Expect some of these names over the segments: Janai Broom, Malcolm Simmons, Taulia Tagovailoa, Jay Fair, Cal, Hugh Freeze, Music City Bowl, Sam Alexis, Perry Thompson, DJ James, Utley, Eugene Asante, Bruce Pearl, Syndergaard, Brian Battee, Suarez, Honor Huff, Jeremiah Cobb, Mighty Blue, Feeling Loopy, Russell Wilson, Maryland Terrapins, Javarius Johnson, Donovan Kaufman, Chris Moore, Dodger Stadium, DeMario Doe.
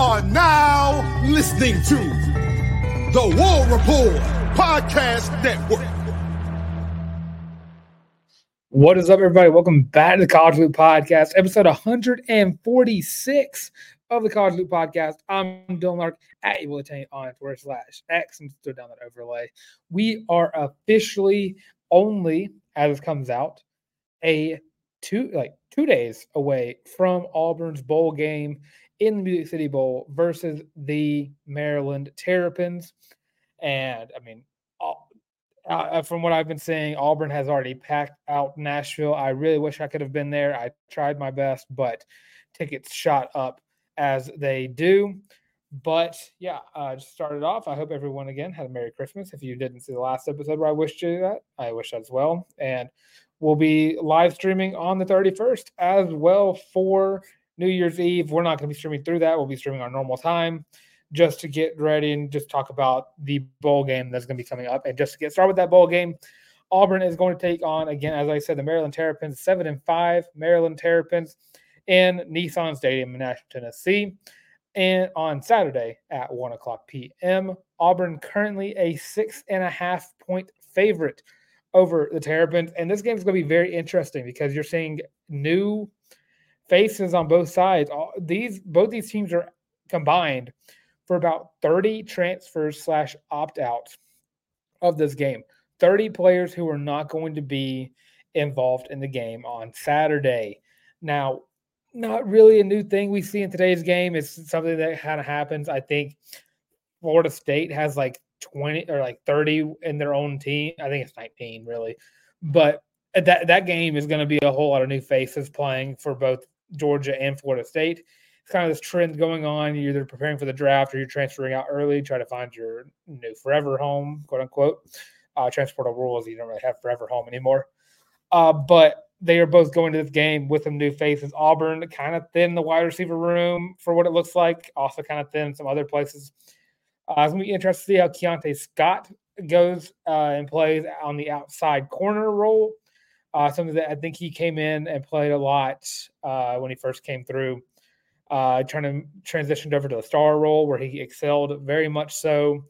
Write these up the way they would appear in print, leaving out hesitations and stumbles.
are now listening to the War Report Podcast Network. What is up, everybody? Welcome back to the College Loop Podcast, episode 146 of the College Loop Podcast. I'm Dylan Lark at Evilitane on Twitter/X. I'm still down that overlay. We are officially only, as this comes out, two days away from Auburn's bowl game in the Music City Bowl versus the Maryland Terrapins. And, I mean, from what I've been seeing, Auburn has already packed out Nashville. I really wish I could have been there. I tried my best, but tickets shot up as they do. But, yeah, just started off. I hope everyone, again, had a Merry Christmas. If you didn't see the last episode where I wished you that, I wish that as well. And we'll be live streaming on the 31st as well for New Year's Eve. We're not going to be streaming through that. We'll be streaming our normal time just to get ready and just talk about the bowl game that's going to be coming up. And just to get started with that bowl game, Auburn is going to take on, again, as I said, the Maryland Terrapins, 7-5 Maryland Terrapins in Nissan Stadium in Nashville, Tennessee, and on Saturday at 1 o'clock p.m. Auburn currently a 6.5-point favorite over the Terrapins. And this game is going to be very interesting because you're seeing new faces on both sides. Both these teams are combined for about 30 transfers/opt-outs of this game. 30 players who are not going to be involved in the game on Saturday. Now, not really a new thing we see in today's game. It's something that kind of happens. I think Florida State has 20 or 30 in their own team. I think it's 19 really. But that game is going to be a whole lot of new faces playing for both Georgia and Florida State. It's kind of this trend going on. You're either preparing for the draft or you're transferring out early, try to find your new forever home, quote unquote. Transportal rules, you don't really have forever home anymore. But they are both going to this game with some new faces. Auburn kind of thinned the wide receiver room for what it looks like, also kind of thinned some other places. It's going to be interesting to see how Keionte Scott goes and plays on the outside corner role. Something that I think he came in and played a lot when he first came through, trying to transition over to the star role where he excelled very much so.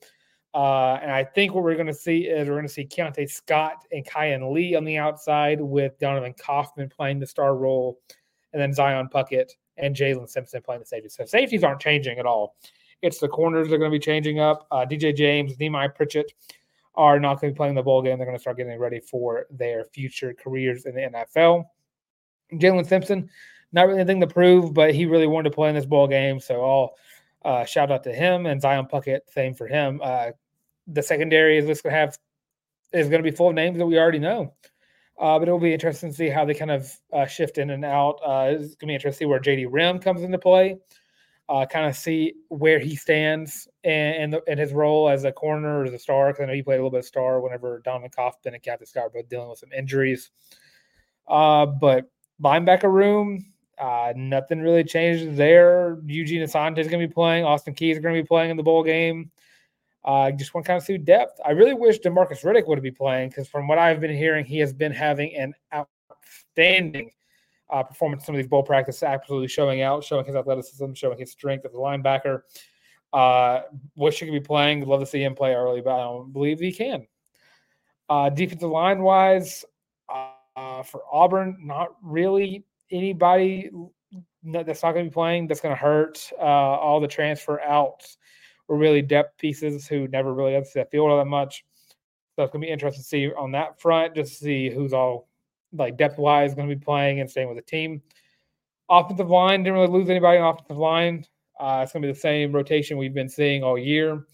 And I think what we're going to see is we're going to see Keionte Scott and Kyan Lee on the outside with Donovan Kaufman playing the star role, and then Zion Puckett and Jalen Simpson playing the safety. So safeties aren't changing at all. It's the corners that are going to be changing up. DJ James, Nehemiah Pritchett are not going to be playing the bowl game. They're going to start getting ready for their future careers in the NFL. Jalen Simpson, not really anything to prove, but he really wanted to play in this bowl game, so I'll shout out to him. And Zion Puckett, same for him. The secondary is going to be full of names that we already know, but it'll be interesting to see how they kind of shift in and out. It's going to be interesting to see where JD Rim comes into play. Kind of see where he stands and his role as a corner or as a star, because I know he played a little bit of star whenever Donovan Kaufman and Keionte Scott were both dealing with some injuries. But linebacker room, nothing really changed there. Eugene Asante is going to be playing. Austin Key is going to be playing in the bowl game. I just want to kind of see depth. I really wish DeMarcus Riddick would be playing, because from what I've been hearing, he has been having an outstanding performance, some of these bowl practices, absolutely showing out, showing his athleticism, showing his strength as a linebacker. Wish he could be playing. Love to see him play early, but I don't believe he can. Defensive line-wise, for Auburn, not really anybody that's not going to be playing that's going to hurt. All the transfer outs were really depth pieces who never really got to see that field all that much. So it's going to be interesting to see on that front, just to see who's all depth-wise going to be playing and staying with the team. Offensive line, didn't really lose anybody on offensive line. It's going to be the same rotation we've been seeing all year.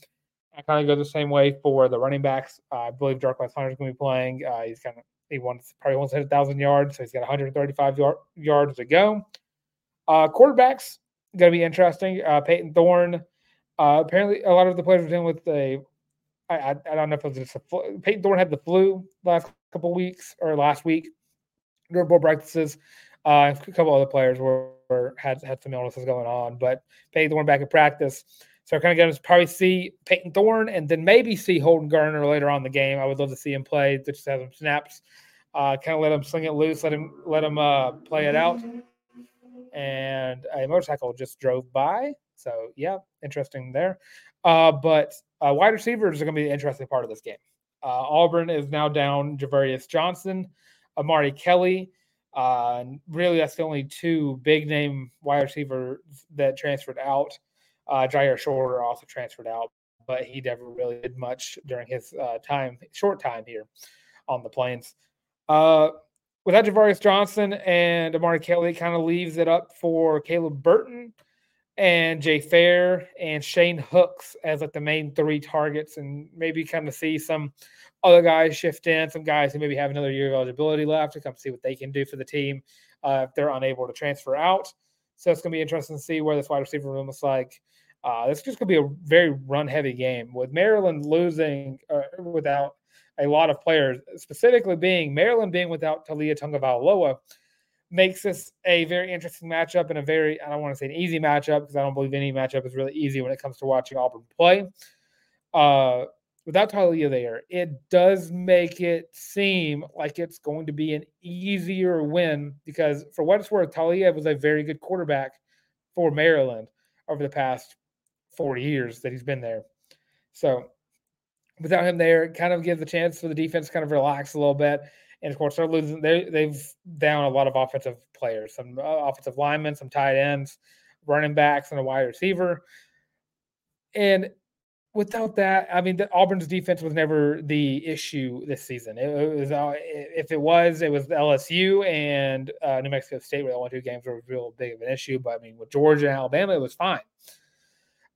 I kind of go the same way for the running backs. I believe Jarquez Hunter is going to be playing. He probably wants to hit 1,000 yards, so he's got 135 yards to go. Quarterbacks, going to be interesting. Peyton Thorne, apparently a lot of the players were dealing with I don't know if it was just a flu. Peyton Thorne had the flu last week. During bowl practices, a couple other players had some illnesses going on, but Peyton Thorne back in practice. So we're kind of going to probably see Peyton Thorne and then maybe see Holden Garner later on in the game. I would love to see him play, just have him snaps, kind of let him sling it loose, let him play it out. and a motorcycle just drove by. So, yeah, interesting there. But wide receivers are going to be an interesting part of this game. Auburn is now down Javarius Johnson, Amari Kelly. Really, that's the only two big-name wide receivers that transferred out. Jair Shorter also transferred out, but he never really did much during his short time here on the Plains. Without Javarius Johnson and Amari Kelly, kind of leaves it up for Caleb Burton and Jay Fair and Shane Hooks as like the main three targets, and maybe kind of see some other guys shift in, some guys who maybe have another year of eligibility left to come see what they can do for the team if they're unable to transfer out. So it's going to be interesting to see where this wide receiver room looks like. It's just going to be a very run-heavy game with Maryland losing without a lot of players, specifically Maryland being without Taulia Tagovailoa. Makes this a very interesting matchup and I don't want to say an easy matchup because I don't believe any matchup is really easy when it comes to watching Auburn play. Without Taulia there, it does make it seem like it's going to be an easier win because for what it's worth, Taulia was a very good quarterback for Maryland over the past 4 years that he's been there. So without him there, it kind of gives a chance for the defense to kind of relax a little bit. And, of course, they're losing. They've down a lot of offensive players, some offensive linemen, some tight ends, running backs, and a wide receiver. And without that, I mean, Auburn's defense was never the issue this season. It was LSU and New Mexico State were the only two games where it was real big of an issue. But, I mean, with Georgia and Alabama, it was fine.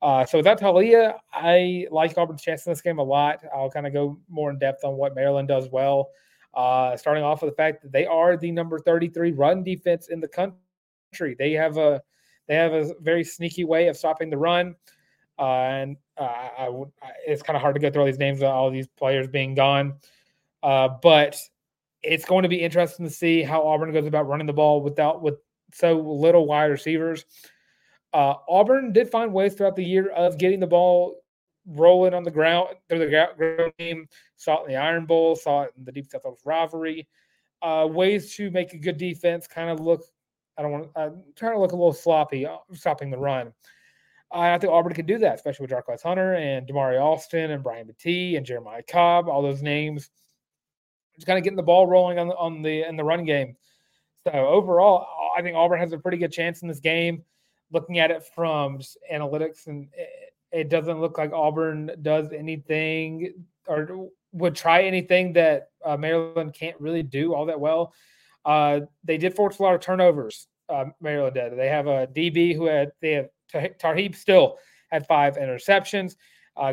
So without Taulia, I like Auburn's chance in this game a lot. I'll kind of go more in depth on what Maryland does well. Starting off with the fact that they are the number 33 run defense in the country. They have a very sneaky way of stopping the run. It's kind of hard to go through all these names of all these players being gone. But it's going to be interesting to see how Auburn goes about running the ball with so little wide receivers. Auburn did find ways throughout the year of getting the ball rolling on the ground through the ground game, saw it in the Iron Bowl, saw it in the Deep South rivalry. Ways to make a good defense kind of look. I'm trying to look a little sloppy, stopping the run. I think Auburn could do that, especially with Jarquez Hunter and Damari Austin and Brian Battee and Jeremiah Cobb. All those names, just kind of getting the ball rolling in the run game. So overall, I think Auburn has a pretty good chance in this game. Looking at it from just analytics and. It doesn't look like Auburn does anything or would try anything that Maryland can't really do all that well. They did force a lot of turnovers. Maryland did. They have a DB they have Tarheeb Still had 5 interceptions.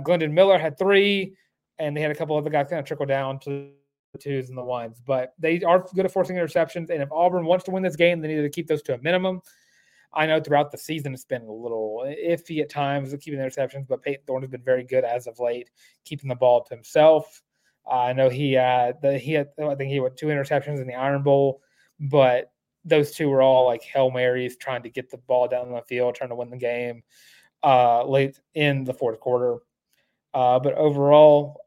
Glendon Miller had 3, and they had a couple other guys kind of trickle down to the 2s and the 1s. But they are good at forcing interceptions, and if Auburn wants to win this game, they need to keep those to a minimum. I know throughout the season it's been a little iffy at times keeping interceptions, but Peyton Thorne has been very good as of late keeping the ball to himself. I know he had 2 interceptions in the Iron Bowl, but those 2 were all like Hail Marys trying to get the ball down the field, trying to win the game late in the fourth quarter. But overall,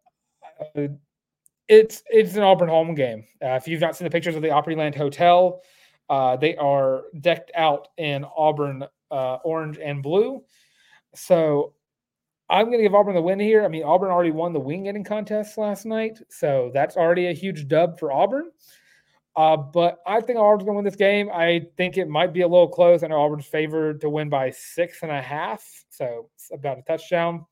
it's an Auburn home game. If you've not seen the pictures of the Opryland Hotel, they are decked out in Auburn orange and blue. So I'm going to give Auburn the win here. I mean, Auburn already won the wing getting contest last night, so that's already a huge dub for Auburn. But I think Auburn's going to win this game. I think it might be a little close. I know Auburn's favored to win by 6.5, so it's about a touchdown.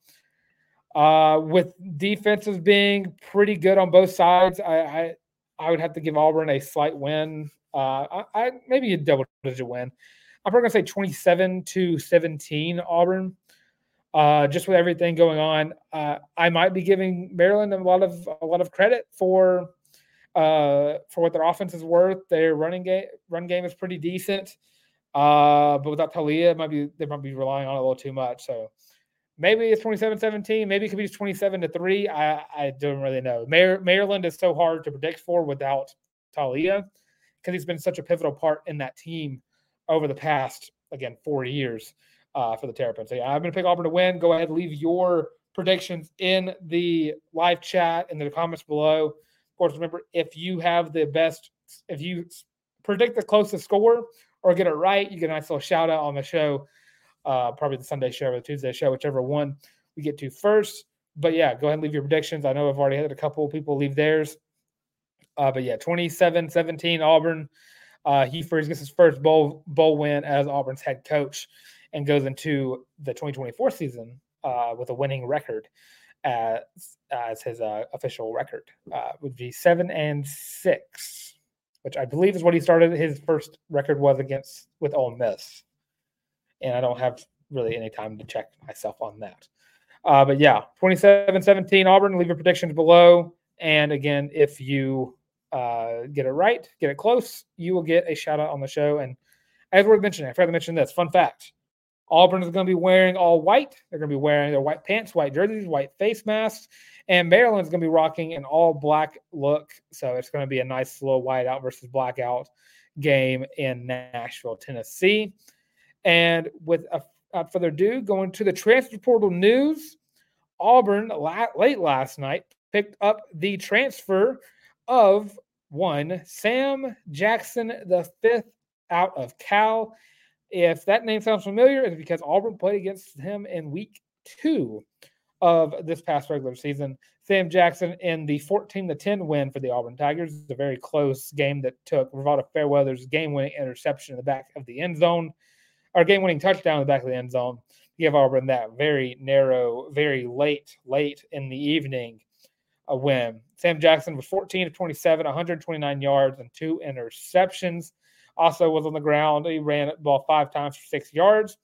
With defenses being pretty good on both sides, I would have to give Auburn a slight win. I maybe a double-digit win. I'm probably going to say 27-17 Auburn. Just with everything going on, I might be giving Maryland a lot of credit for what their offense is worth. Their run game is pretty decent, but without Taulia, they might be relying on it a little too much. So maybe it's 27-17. Maybe it could be 27-3. I don't really know. Maryland is so hard to predict for without Taulia, because he's been such a pivotal part in that team over the past, again, 4 years for the Terrapins. So, yeah, I'm going to pick Auburn to win. Go ahead and leave your predictions in the live chat and the comments below. Of course, remember, if you predict the closest score or get it right, you get a nice little shout out on the show, probably the Sunday show or the Tuesday show, whichever one we get to first. But yeah, go ahead and leave your predictions. I know I've already had a couple of people leave theirs. But yeah, 27-17 Auburn. Hugh Freeze gets his first bowl win as Auburn's head coach and goes into the 2024 season with a winning record as his official record, would be 7-6, which I believe is what he started. His first record was with Ole Miss. And I don't have really any time to check myself on that. But yeah, 27-17 Auburn. Leave your predictions below. And again, if you get it right, get it close, you will get a shout out on the show. And as we're mentioning, I forgot to mention this fun fact: Auburn is going to be wearing all white. They're going to be wearing their white pants, white jerseys, white face masks, and Maryland's going to be rocking an all black look. So it's going to be a nice little white out versus blackout game in Nashville, Tennessee. And without further ado, going to the transfer portal news. Auburn late last night picked up the transfer of one Sam Jackson the fifth out of Cal. If that name sounds familiar, it's because Auburn played against him in week 2 of this past regular season. Sam Jackson in the 14-10 win for the Auburn Tigers. It's a very close game that took Ravada Fairweather's game-winning interception in the back of the end zone, or game-winning touchdown in the back of the end zone, to give Auburn that very narrow, very late in the evening a win. Sam Jackson was 14-27, 129 yards and 2 interceptions. Also was on the ground. He ran the ball 5 times for 6 yards.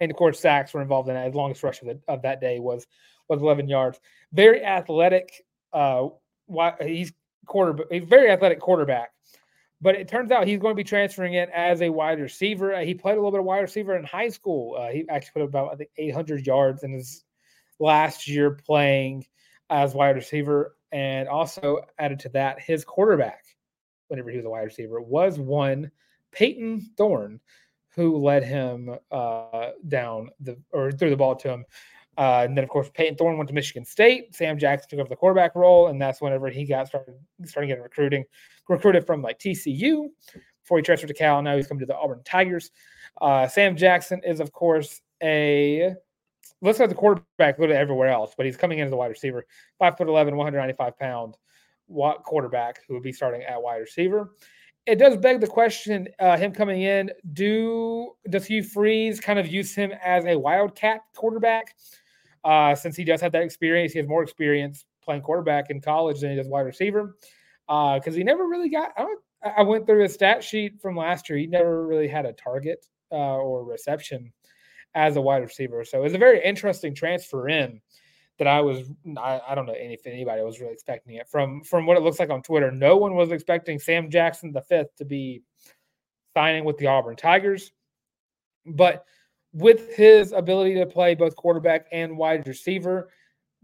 And, of course, sacks were involved in that. His longest rush of that day was 11 yards. Very athletic. He's a very athletic quarterback. But it turns out he's going to be transferring in as a wide receiver. He played a little bit of wide receiver in high school. He actually put up about, I think, 800 yards in his last year playing as wide receiver. And also added to that, his quarterback, whenever he was a wide receiver, was one Peyton Thorne, who led him threw the ball to him. And then, of course, Peyton Thorne went to Michigan State. Sam Jackson took over the quarterback role, and that's whenever he got started getting recruited from like TCU before he transferred to Cal. Now he's coming to the Auburn Tigers. Sam Jackson is, of course, let's go to the quarterback, go to everywhere else, but he's coming in as a wide receiver. 5'11", 195-pound quarterback who would be starting at wide receiver. It does beg the question, him coming in, does Hugh Freeze kind of use him as a wildcat quarterback? Since he does have that experience, he has more experience playing quarterback in college than he does wide receiver. Because he never really got – I went through his stat sheet from last year. He never really had a target or reception as a wide receiver. So it's a very interesting transfer in that I don't know if anybody was really expecting it. From what it looks like on Twitter, no one was expecting Sam Jackson the fifth to be signing with the Auburn Tigers. But with his ability to play both quarterback and wide receiver,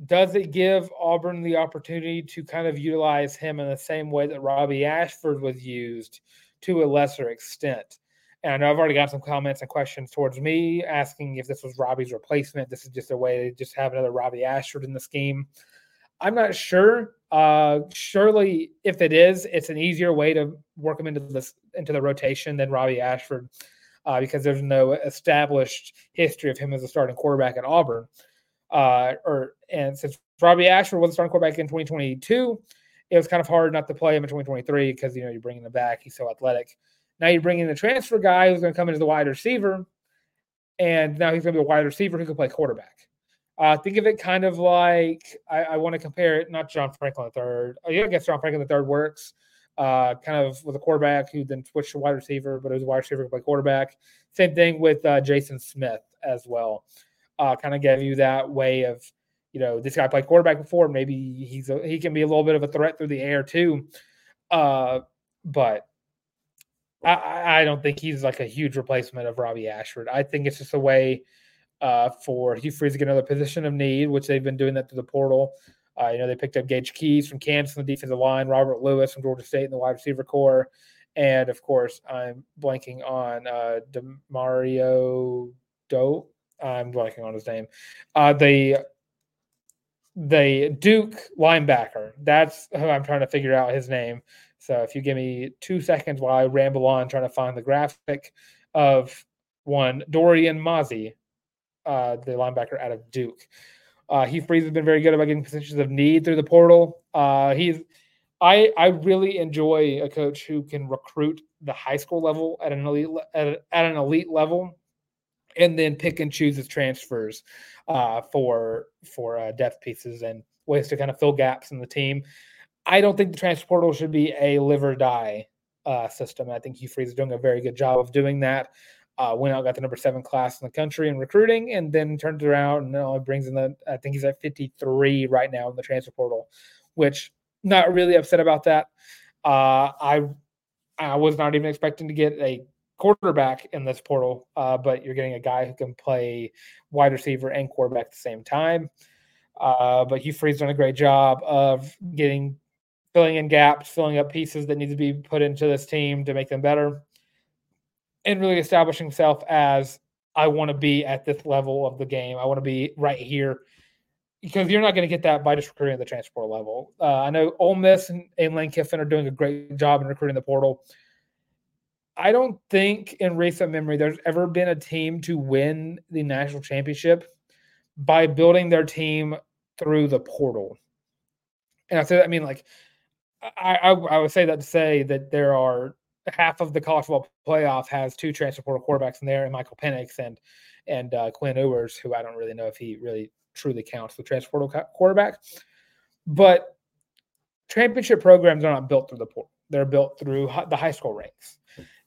does it give Auburn the opportunity to kind of utilize him in the same way that Robbie Ashford was used to a lesser extent? And I know I've already got some comments and questions towards me asking if this was Robbie's replacement. This is just a way to just have another Robbie Ashford in the scheme. I'm not sure. Surely, if it is, it's an easier way to work him into the rotation than Robbie Ashford because there's no established history of him as a starting quarterback at Auburn. And since Robbie Ashford was a starting quarterback in 2022, it was kind of hard not to play him in 2023 because, you know, you're bringing him back. He's so athletic. Now you're bringing the transfer guy who's going to come in as the wide receiver, and now he's going to be a wide receiver who can play quarterback. Think of it kind of like I want to compare it, not John Franklin III. I guess John Franklin III works kind of with a quarterback who then switched to wide receiver, but it was a wide receiver who could play quarterback. Same thing with Jason Smith as well. Kind of gave you that way of, you know, this guy played quarterback before. Maybe he can be a little bit of a threat through the air too. But I don't think he's like a huge replacement of Robbie Ashford. I think it's just a way for Hugh Freeze to get another position of need, which they've been doing that through the portal. You know, they picked up Gage Keys from Kansas on the defensive line, Robert Lewis from Georgia State in the wide receiver corps, and, of course, I'm blanking on DeMario Doe. I'm blanking on his name. The Duke linebacker. That's who I'm trying to figure out his name. So if you give me 2 seconds while I ramble on trying to find the graphic of one, Dorian Mazi, the linebacker out of Duke. Hugh Freeze has been very good about getting positions of need through the portal. I really enjoy a coach who can recruit the high school level at an elite level, and then pick and choose his transfers for depth pieces and ways to kind of fill gaps in the team. I don't think the transfer portal should be a live or die system. I think Hugh Freeze is doing a very good job of doing that. Went out, got the number 7 class in the country in recruiting, and then turned it around and brings in I think he's at 53 right now in the transfer portal, which not really upset about that. I was not even expecting to get a quarterback in this portal, but you're getting a guy who can play wide receiver and quarterback at the same time. But Hugh Freeze done a great job of filling in gaps, filling up pieces that need to be put into this team to make them better, and really establishing himself as, I want to be at this level of the game. I want to be right here, because you're not going to get that by just recruiting at the transfer portal level. I know Ole Miss and Lane Kiffin are doing a great job in recruiting the portal. I don't think in recent memory there's ever been a team to win the national championship by building their team through the portal. And I say that, I mean, like, I would say that to say that there are half of the college football playoff has 2 transfer portal quarterbacks in there, and Michael Penix and Quinn Ewers, who I don't really know if he really truly counts the transfer portal quarterback. But championship programs are not built through the portal. They're built through the high school ranks.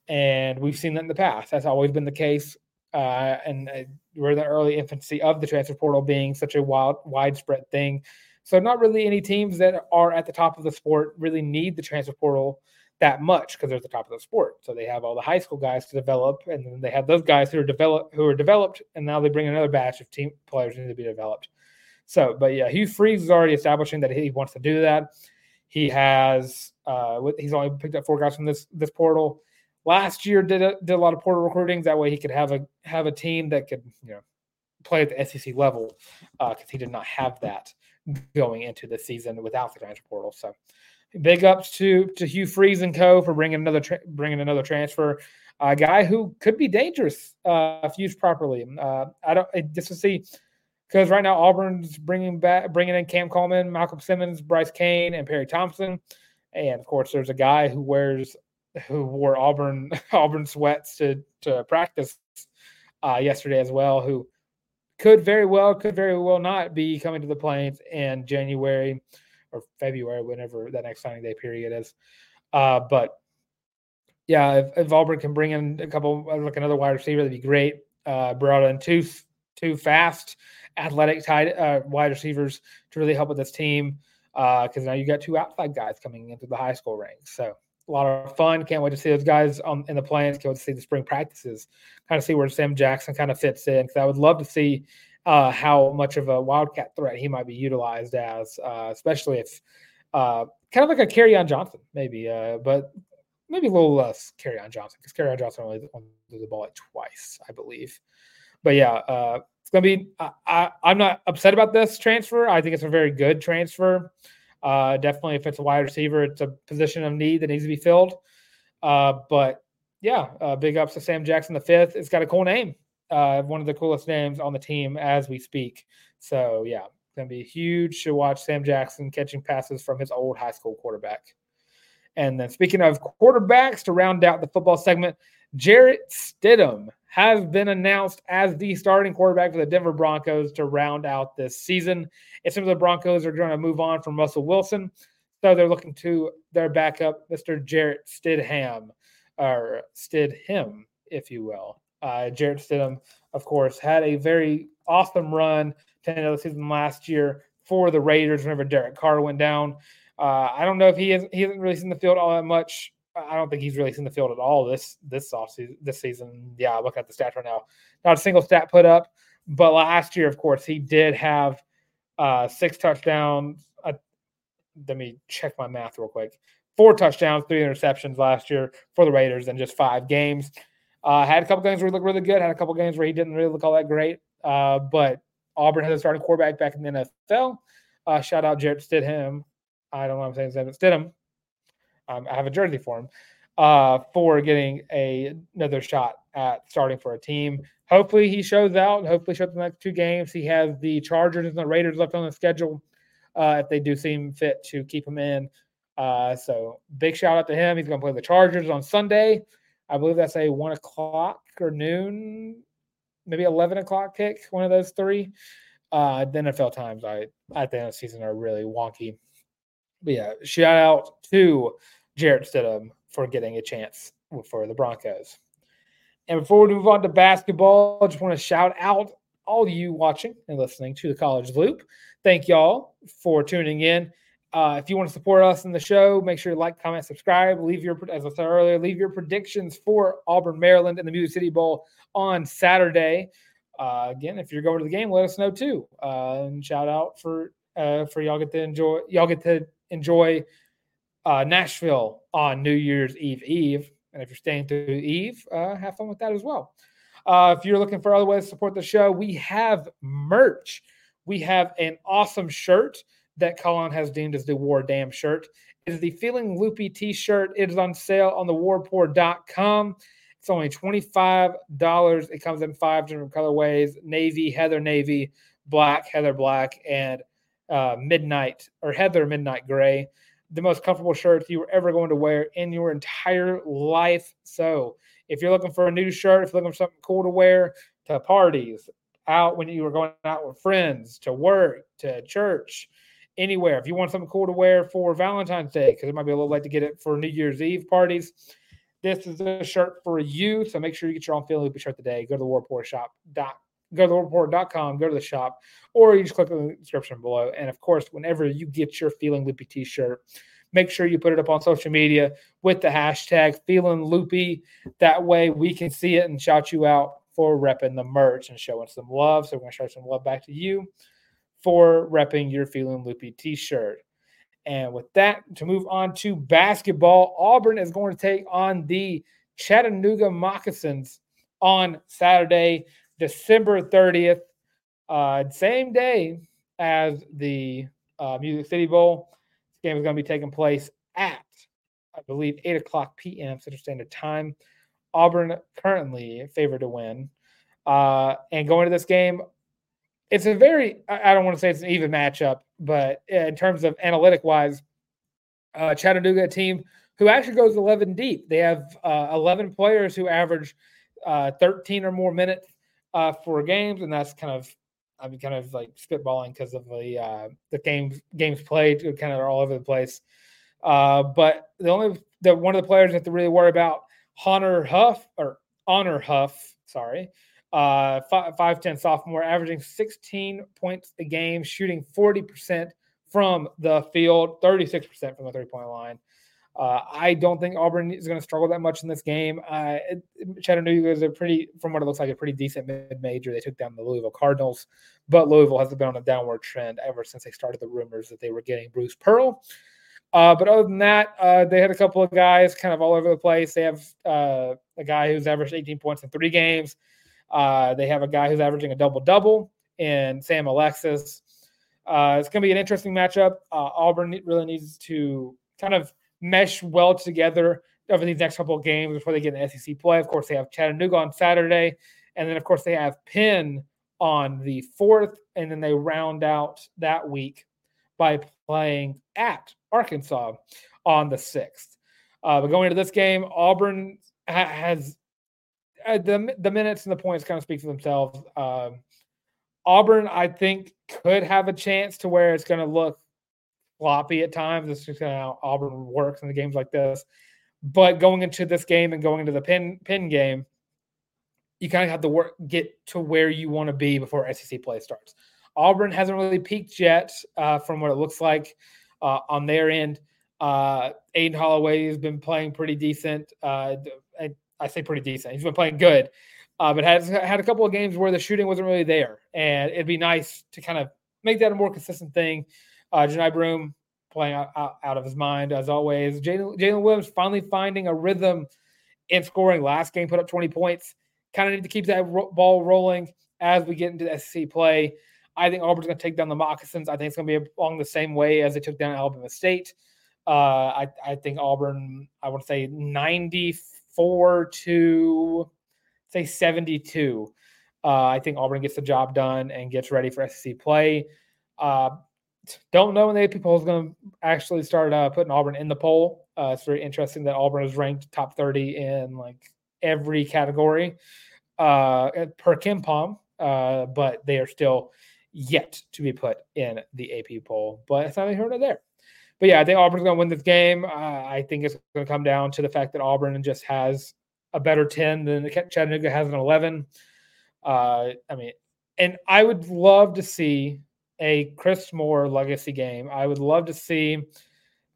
And we've seen that in the past. That's always been the case. And we're in the early infancy of the transfer portal being such a widespread thing. So not really any teams that are at the top of the sport really need the transfer portal that much, because they're at the top of the sport. So they have all the high school guys to develop, and then they have those guys who are developed, and now they bring another batch of team players who need to be developed. So, but yeah, Hugh Freeze is already establishing that he wants to do that. He has he's only picked up 4 guys from this portal. Last year did a lot of portal recruiting. That way he could have a team that could, you know, play at the SEC level, because he did not have that going into the season without the transfer portal. So big ups to Hugh Freeze and co for bringing another transfer, a guy who could be dangerous if used properly. Because right now Auburn's bringing in Cam Coleman, Malcolm Simmons, Bryce Kane, and Perry Thompson, and of course there's a guy who wore Auburn sweats to practice yesterday as well, who could very well not be coming to the Plains in January or February, whenever that next signing day period is. But yeah, if Auburn can bring in another wide receiver, that'd be great. Brought in two fast, athletic wide receivers to really help with this team, because now you got 2 outside guys coming into the high school ranks. So a lot of fun. Can't wait to see those guys in the Plains. Can't wait to see the spring practices. Kind of see where Sam Jackson kind of fits in, because I would love to see how much of a wildcat threat he might be utilized as, especially if kind of like a Carry-on Johnson, maybe, but maybe a little less Carry-on Johnson, because Carry-on Johnson only threw the ball like twice, I believe. But yeah, it's going to be I'm not upset about this transfer. I think it's a very good transfer. Definitely if it's a wide receiver, it's a position of need that needs to be filled. But yeah, big ups to Sam Jackson the fifth. It's got a cool name. One of the coolest names on the team as we speak. So yeah, it's going to be huge to watch Sam Jackson catching passes from his old high school quarterback. And then, speaking of quarterbacks, to round out the football segment, Jarrett Stidham has been announced as the starting quarterback for the Denver Broncos to round out this season. It seems the Broncos are going to move on from Russell Wilson, so they're looking to their backup, Mr. Jarrett Stidham, or Stidham, if you will. Jarrett Stidham, of course, had a very awesome run to end of the season last year for the Raiders whenever Derek Carr went down. I don't know if he hasn't really seen the field all that much. I don't think he's really seen the field at all this season. Yeah, look at the stats right now. Not a single stat put up. But last year, of course, he did have 6 touchdowns. Let me check my math real quick. 4 touchdowns, 3 interceptions last year for the Raiders in just 5 games. Had a couple games where he looked really good. Had a couple games where he didn't really look all that great. But Auburn has a starting quarterback back in the NFL. Shout out Jarrett Stidham. I don't know what I'm saying. Stidham. I have a jersey for him, for getting another shot at starting for a team. Hopefully he shows out and hopefully shows the next two games. He has the Chargers and the Raiders left on the schedule if they do seem fit to keep him in. So big shout out to him. He's going to play the Chargers on Sunday. I believe that's a 1 o'clock or noon, maybe 11 o'clock kick, one of those three. The NFL times at the end of the season are really wonky. But yeah, shout out to Jarrett Stidham for getting a chance for the Broncos. And before we move on to basketball, I just want to shout out all you watching and listening to the College Loop. Thank y'all for tuning in. If you want to support us in the show, make sure you like, comment, subscribe. As I said earlier, leave your predictions for Auburn, Maryland, and the Music City Bowl on Saturday. Again, if you're going to the game, let us know too. And shout out for y'all get to enjoy. Y'all get to enjoy Nashville on New Year's Eve, and if you're staying through Eve, have fun with that as well. If you're looking for other ways to support the show, we have merch. We have an awesome shirt that Colin has deemed as the War Damn shirt. It is the Feeling Loopy t-shirt. It is on sale on the warreport.com. It's only $25. It comes in 5 different colorways: navy, heather navy, black, heather black, and midnight or heather midnight gray. The most comfortable shirts you were ever going to wear in your entire life. So if you're looking for a new shirt, if you're looking for something cool to wear to parties, out when you were going out with friends, to work, to church, anywhere. If you want something cool to wear for Valentine's Day, because it might be a little late to get it for New Year's Eve parties, this is a shirt for you. So make sure you get your own Feeling Loopy shirt today. Go to the War Report shop. Go to warreport.com, go to the shop, or you just click on the description below. And, of course, whenever you get your Feeling Loopy t-shirt, make sure you put it up on social media with the hashtag Feeling Loopy. That way we can see it and shout you out for repping the merch and showing some love. So we're going to show some love back to you for repping your Feeling Loopy t-shirt. And with that, to move on to basketball, Auburn is going to take on the Chattanooga Moccasins on Saturday, December 30th, same day as the Music City Bowl. This game is going to be taking place at, I believe, 8 o'clock p.m. Central Standard Time. Auburn currently favored to win. And going to this game, it's a very – I don't want to say it's an even matchup, but in terms of analytic-wise, Chattanooga, a team who actually goes 11 deep. They have 11 players who average 13 or more minutes for games, and that's kind of like spitballing because of the games played kind of are all over the place. But the one of the players you have to really worry about, Honor Huff, 5'10" sophomore, averaging 16 points a game, shooting 40% from the field, 36% from the 3-point line. I don't think Auburn is going to struggle that much in this game. Chattanooga is from what it looks like, a pretty decent mid-major. They took down the Louisville Cardinals, but Louisville has been on a downward trend ever since they started the rumors that they were getting Bruce Pearl. But other than that, they had a couple of guys kind of all over the place. They have a guy who's averaged 18 points in 3 games. They have a guy who's averaging a double-double in Sam Alexis. It's going to be an interesting matchup. Auburn really needs to kind of mesh well together over these next couple of games before they get an SEC play. Of course, they have Chattanooga on Saturday, and then, of course, they have Penn on the 4th, and then they round out that week by playing at Arkansas on the 6th. But going into this game, Auburn has the minutes and the points kind of speak for themselves. Auburn, I think, could have a chance to where it's going to look sloppy at times. This is how Auburn works in the games like this. But going into this game and going into the Penn game, you kind of have to get to where you want to be before SEC play starts. Auburn hasn't really peaked yet from what it looks like on their end. Aiden Holloway has been playing pretty decent. I say pretty decent. He's been playing good, but has had a couple of games where the shooting wasn't really there. And it'd be nice to kind of make that a more consistent thing. Janai Broom playing out of his mind, as always. Jalen Williams finally finding a rhythm in scoring. Last game put up 20 points. Kind of need to keep that ball rolling as we get into the SEC play. I think Auburn's going to take down the Moccasins. I think it's going to be along the same way as they took down Alabama State. I think Auburn, I would say 94 to say 72. I think Auburn gets the job done and gets ready for SEC play. Don't know when the AP poll is going to actually start putting Auburn in the poll. It's very interesting that Auburn is ranked top 30 in like every category per KenPom, but they are still yet to be put in the AP poll. But it's not even here nor there. But yeah, I think Auburn's going to win this game. I think it's going to come down to the fact that Auburn just has a better 10 than Chattanooga has an 11. I mean, and I would love to see a Chris Moore legacy game. I would love to see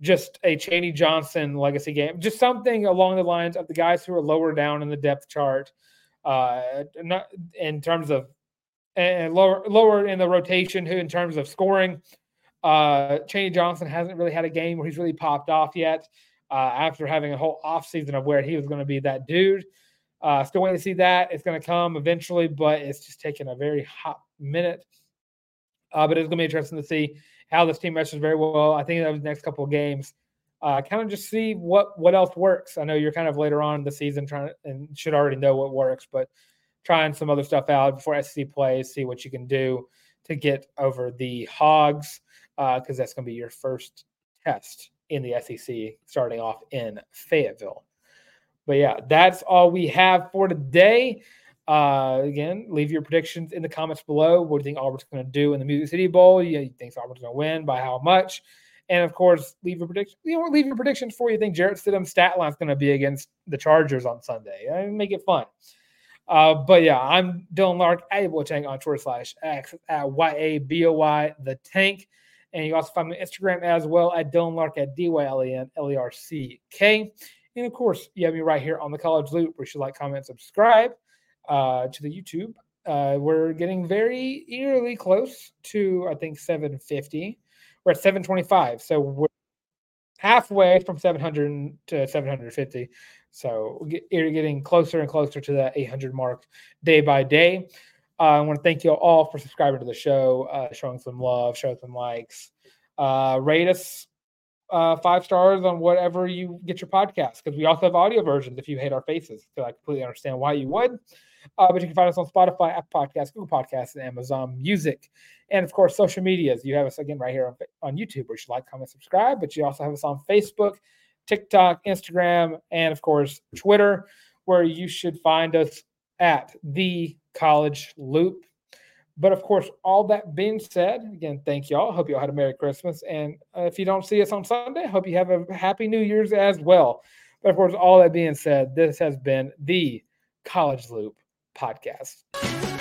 just a Chaney Johnson legacy game, just something along the lines of the guys who are lower down in the depth chart, not in terms of and lower in the rotation, who in terms of scoring, Chaney Johnson hasn't really had a game where he's really popped off yet after having a whole offseason of where he was going to be that dude. Still waiting to see that. It's going to come eventually, but it's just taking a very hot minute. But it's going to be interesting to see how this team meshes very well. I think over the next couple of games, kind of just see what else works. I know you're kind of later on in the season trying to, and should already know what works, but trying some other stuff out before SEC plays, see what you can do to get over the Hogs, because that's going to be your first test in the SEC starting off in Fayetteville. But yeah, that's all we have for today. Again, leave your predictions in the comments below. What do you think Auburn's going to do in the Music City Bowl? You think Auburn's going to win? By how much? And of course, leave your predictions. You know, leave your predictions for you think Jarrett Stidham's stat line is going to be against the Chargers on Sunday. Make it fun. But yeah, I'm Dylan Lark, @BoyTank on Twitter/X, at YABOY the Tank. And you can also find me on Instagram as well at Dylan Lark at DYLENLERCK. And of course, you have me right here on the College Loop, where you should like, comment, subscribe to the YouTube. We're getting very eerily close to, I think, 750. We're at 725. So we're halfway from 700 to 750. So you're getting closer and closer to that 800 mark day by day. I want to thank you all for subscribing to the show, showing some love, showing some likes. Rate us 5 stars on whatever you get your podcast, because we also have audio versions if you hate our faces. So I completely understand why you would. But you can find us on Spotify, Apple Podcasts, Google Podcasts, and Amazon Music. And, of course, social medias. You have us, again, right here on YouTube, where you should like, comment, subscribe. But you also have us on Facebook, TikTok, Instagram, and, of course, Twitter, where you should find us at The College Loop. But, of course, all that being said, again, thank y'all. Hope y'all had a Merry Christmas. And if you don't see us on Sunday, hope you have a Happy New Year's as well. But, of course, all that being said, this has been the College Loop Podcast.